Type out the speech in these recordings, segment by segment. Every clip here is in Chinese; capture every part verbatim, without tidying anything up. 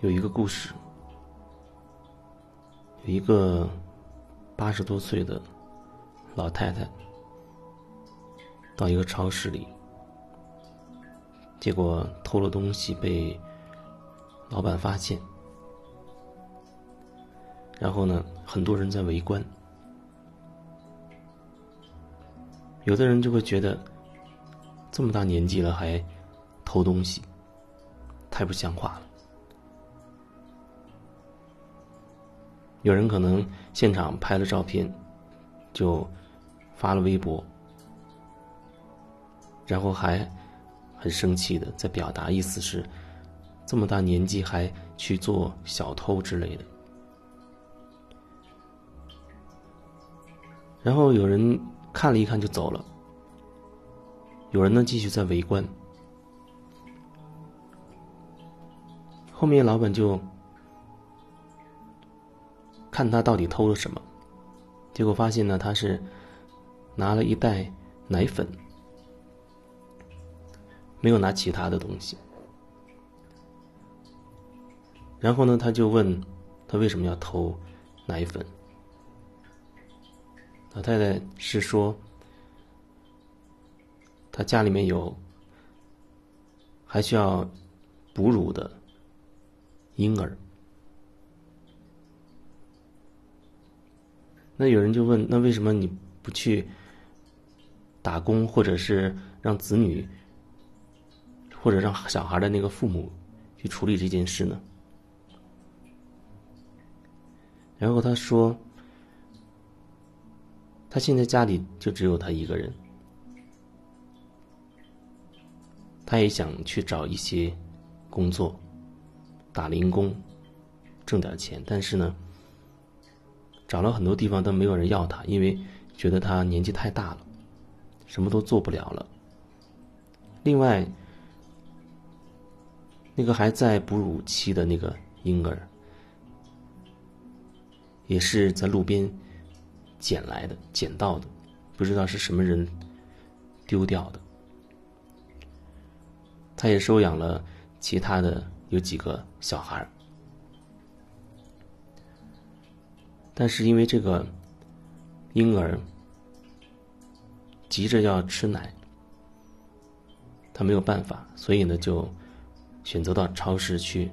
有一个故事，有一个八十多岁的老太太到一个超市里，结果偷了东西被老板发现，然后呢，很多人在围观，有的人就会觉得这么大年纪了还偷东西，太不像话了。有人可能现场拍了照片，就发了微博，然后还很生气的在表达，意思是这么大年纪还去做小偷之类的。然后有人看了一看就走了，有人呢继续在围观。后面老板就看他到底偷了什么，结果发现呢他是拿了一袋奶粉，没有拿其他的东西。然后呢他就问他为什么要偷奶粉，老太太是说他家里面有还需要哺乳的婴儿。那有人就问，那为什么你不去打工，或者是让子女或者让小孩的那个父母去处理这件事呢？然后他说他现在家里就只有他一个人，他也想去找一些工作，打零工挣点钱，但是呢找了很多地方都没有人要他，因为觉得他年纪太大了，什么都做不了了。另外那个还在哺乳期的那个婴儿也是在路边捡来的，捡到的，不知道是什么人丢掉的。他也收养了其他的有几个小孩，但是因为这个婴儿急着要吃奶，他没有办法，所以呢就选择到超市去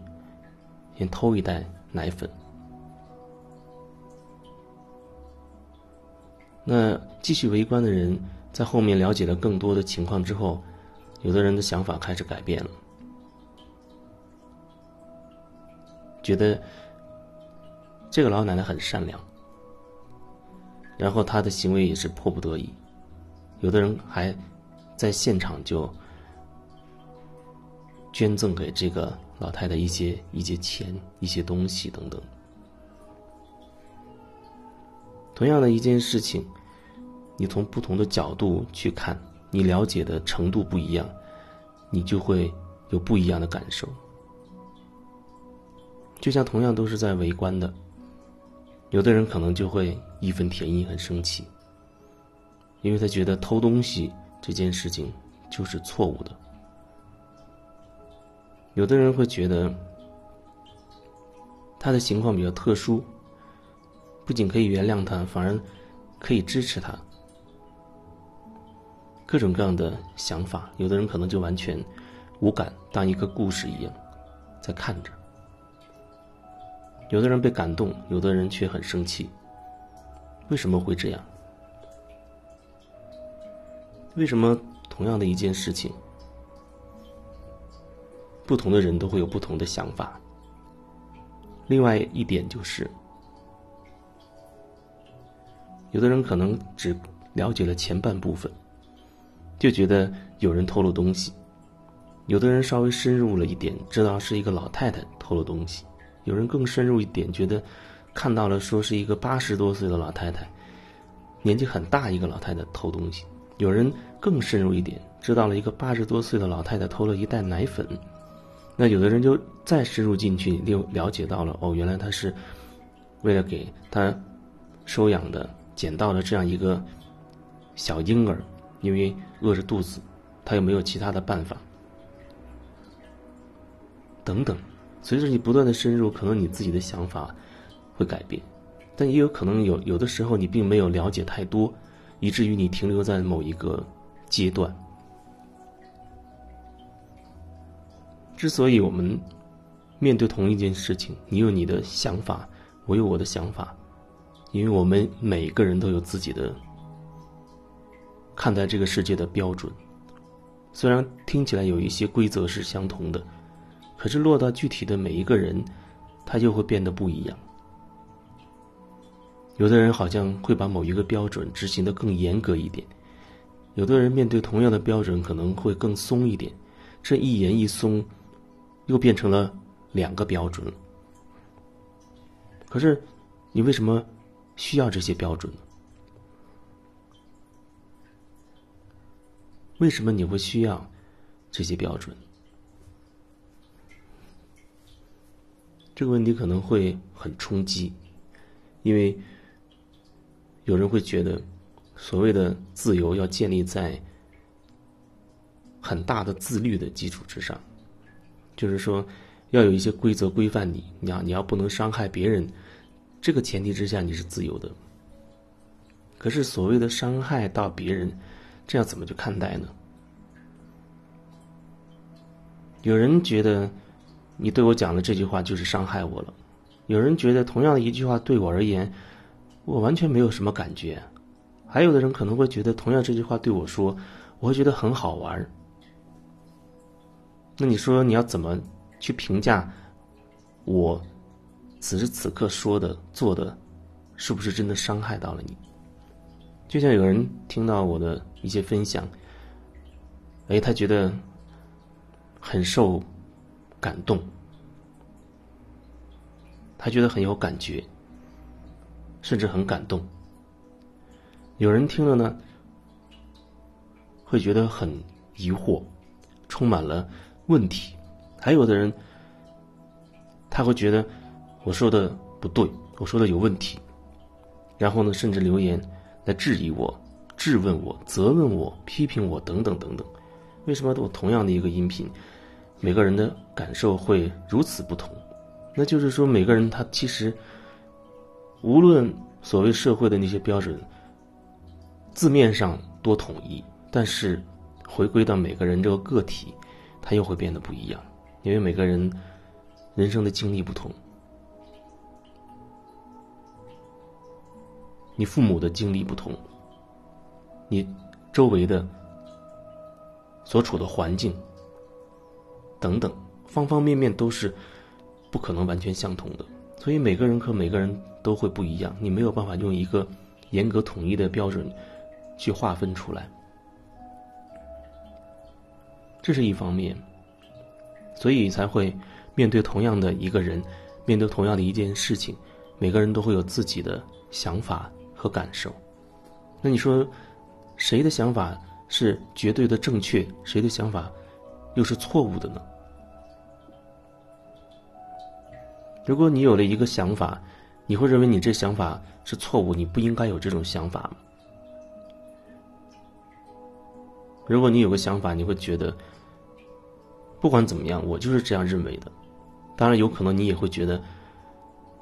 先偷一袋奶粉。那继续围观的人在后面了解了更多的情况之后，有的人的想法开始改变了，觉得这个老奶奶很善良，然后她的行为也是迫不得已。有的人还在现场就捐赠给这个老太太一些一些钱、一些东西等等。同样的一件事情，你从不同的角度去看，你了解的程度不一样，你就会有不一样的感受。就像同样都是在围观的，有的人可能就会义愤填膺，很生气，因为他觉得偷东西这件事情就是错误的。有的人会觉得他的情况比较特殊，不仅可以原谅他，反而可以支持他，各种各样的想法。有的人可能就完全无感，当一个故事一样在看着。有的人被感动，有的人却很生气，为什么会这样？为什么同样的一件事情，不同的人都会有不同的想法？另外一点就是有的人可能只了解了前半部分，就觉得有人偷了东西；有的人稍微深入了一点，知道是一个老太太偷了东西；有人更深入一点，觉得看到了说是一个八十多岁的老太太，年纪很大一个老太太偷东西；有人更深入一点，知道了一个八十多岁的老太太偷了一袋奶粉。那有的人就再深入进去，又了解到了，哦，原来她是为了给她收养的捡到了这样一个小婴儿，因为饿着肚子，他又没有其他的办法等等。随着你不断的深入，可能你自己的想法会改变，但也有可能有有的时候你并没有了解太多，以至于你停留在某一个阶段。之所以我们面对同一件事情，你有你的想法，我有我的想法，因为我们每个人都有自己的看待这个世界的标准。虽然听起来有一些规则是相同的，可是落到具体的每一个人，他就会变得不一样。有的人好像会把某一个标准执行得更严格一点，有的人面对同样的标准可能会更松一点，这一严一松又变成了两个标准。可是你为什么需要这些标准呢？为什么你会需要这些标准？这个问题可能会很冲击，因为有人会觉得所谓的自由要建立在很大的自律的基础之上，就是说要有一些规则规范你，你要你要不能伤害别人，这个前提之下你是自由的。可是所谓的伤害到别人，这样怎么去看待呢？有人觉得你对我讲的这句话就是伤害我了，有人觉得同样的一句话对我而言，我完全没有什么感觉，还有的人可能会觉得同样这句话对我说，我会觉得很好玩。那你说你要怎么去评价我此时此刻说的做的是不是真的伤害到了你？就像有人听到我的一些分享，哎，他觉得很受感动，他觉得很有感觉，甚至很感动。有人听了呢，会觉得很疑惑，充满了问题。还有的人他会觉得我说的不对，我说的有问题，然后呢甚至留言来质疑我，质问我，责问我，批评我等等等等。为什么我同样的一个音频，每个人的感受会如此不同？那就是说每个人他其实无论所谓社会的那些标准字面上多统一，但是回归到每个人这个个体，他又会变得不一样，因为每个人人生的经历不同，你父母的经历不同，你周围的所处的环境等等方方面面都是不可能完全相同的，所以每个人和每个人都会不一样，你没有办法用一个严格统一的标准去划分出来，这是一方面。所以才会面对同样的一个人，面对同样的一件事情，每个人都会有自己的想法和感受。那你说谁的想法是绝对的正确，谁的想法又是错误的呢？如果你有了一个想法，你会认为你这想法是错误，你不应该有这种想法吗？如果你有个想法，你会觉得不管怎么样我就是这样认为的，当然有可能你也会觉得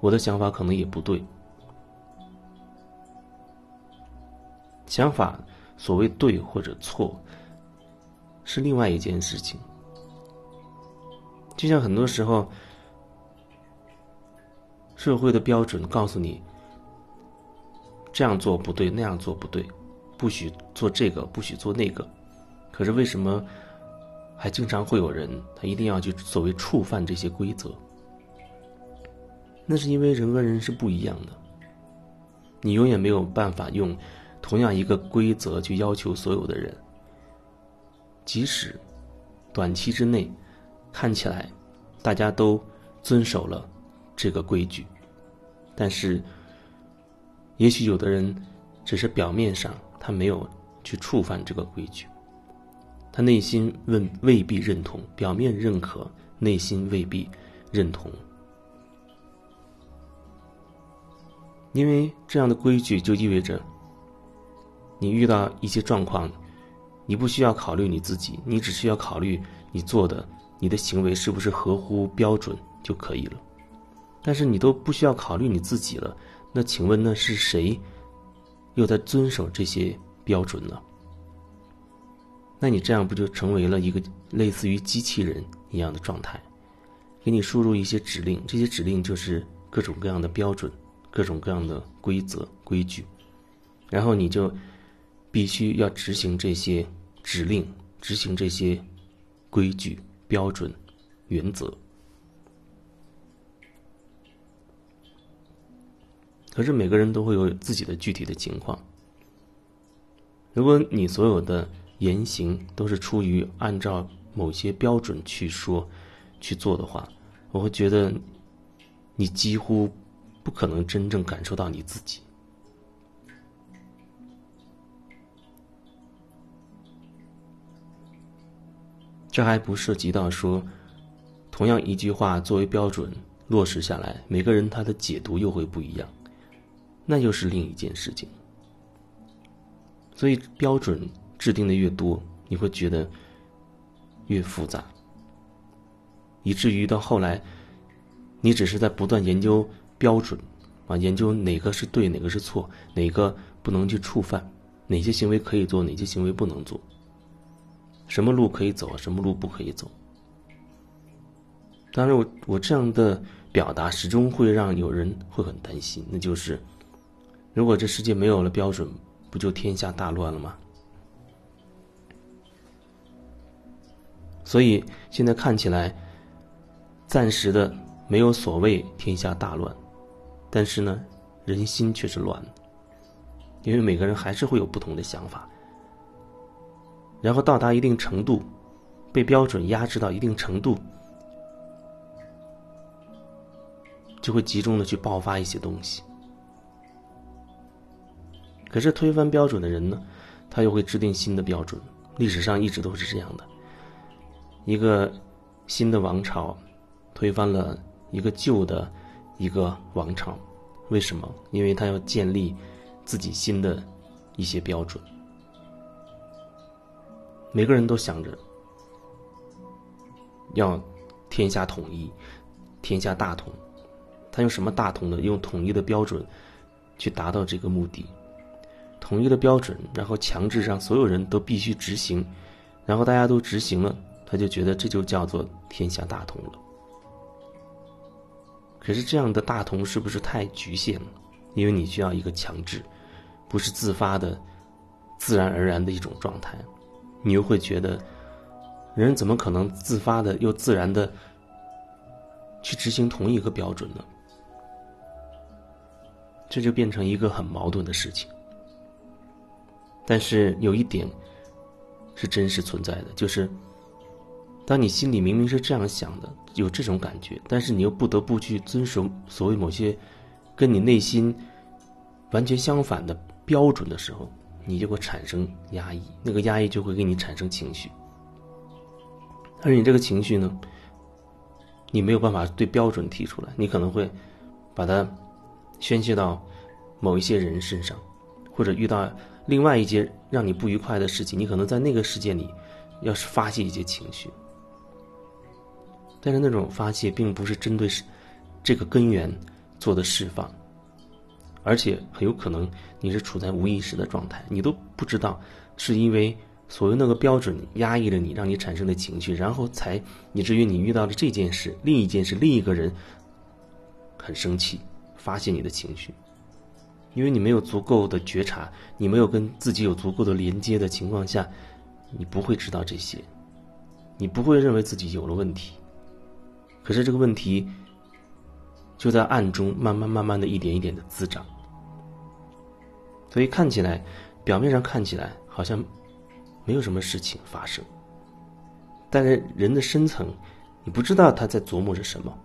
我的想法可能也不对。想法所谓对或者错是另外一件事情，就像很多时候社会的标准告诉你这样做不对，那样做不对，不许做这个，不许做那个，可是为什么还经常会有人他一定要去所谓触犯这些规则？那是因为人跟人是不一样的，你永远没有办法用同样一个规则去要求所有的人，即使短期之内看起来大家都遵守了这个规矩，但是也许有的人只是表面上他没有去触犯这个规矩，他内心问未必认同，表面认可，内心未必认同，因为这样的规矩就意味着你遇到一些状况，你不需要考虑你自己，你只需要考虑你做的，你的行为是不是合乎标准，就可以了。但是你都不需要考虑你自己了，那请问那是谁又在遵守这些标准呢？那你这样不就成为了一个类似于机器人一样的状态，给你输入一些指令，这些指令就是各种各样的标准，各种各样的规则规矩，然后你就必须要执行这些指令，执行这些规矩标准原则。可是每个人都会有自己的具体的情况，如果你所有的言行都是出于按照某些标准去说去做的话，我会觉得你几乎不可能真正感受到你自己。这还不涉及到说同样一句话作为标准落实下来，每个人他的解读又会不一样，那又是另一件事情。所以标准制定的越多，你会觉得越复杂，以至于到后来你只是在不断研究标准啊，研究哪个是对哪个是错，哪个不能去触犯，哪些行为可以做，哪些行为不能做，什么路可以走，什么路不可以走。当然我我这样的表达始终会让有人会很担心，那就是如果这世界没有了标准，不就天下大乱了吗？所以现在看起来暂时的没有所谓天下大乱，但是呢人心却是乱的，因为每个人还是会有不同的想法，然后到达一定程度，被标准压制到一定程度，就会集中的去爆发一些东西。可是推翻标准的人呢，他又会制定新的标准，历史上一直都是这样的，一个新的王朝推翻了一个旧的一个王朝，为什么？因为他要建立自己新的一些标准。每个人都想着要天下统一，天下大同，他用什么大同呢？用统一的标准去达到这个目的，统一的标准，然后强制让所有人都必须执行，然后大家都执行了，他就觉得这就叫做天下大同了。可是这样的大同是不是太局限了？因为你需要一个强制，不是自发的自然而然的一种状态，你又会觉得人怎么可能自发的又自然的去执行同一个标准呢？这就变成一个很矛盾的事情。但是有一点是真实存在的，就是当你心里明明是这样想的，有这种感觉，但是你又不得不去遵守所谓某些跟你内心完全相反的标准的时候，你就会产生压抑，那个压抑就会给你产生情绪，而你这个情绪呢，你没有办法对标准提出来，你可能会把它宣泄到某一些人身上，或者遇到另外一些让你不愉快的事情，你可能在那个事件里要是发泄一些情绪，但是那种发泄并不是针对这个根源做的释放，而且很有可能你是处在无意识的状态，你都不知道是因为所谓那个标准压抑了你，让你产生的情绪，然后才以至于你遇到了这件事，另一件事，另一个人很生气，发泄你的情绪。因为你没有足够的觉察，你没有跟自己有足够的连接的情况下，你不会知道这些，你不会认为自己有了问题，可是这个问题就在暗中慢慢慢慢的一点一点的滋长。所以看起来，表面上看起来好像没有什么事情发生，但是人的深层你不知道他在琢磨着什么，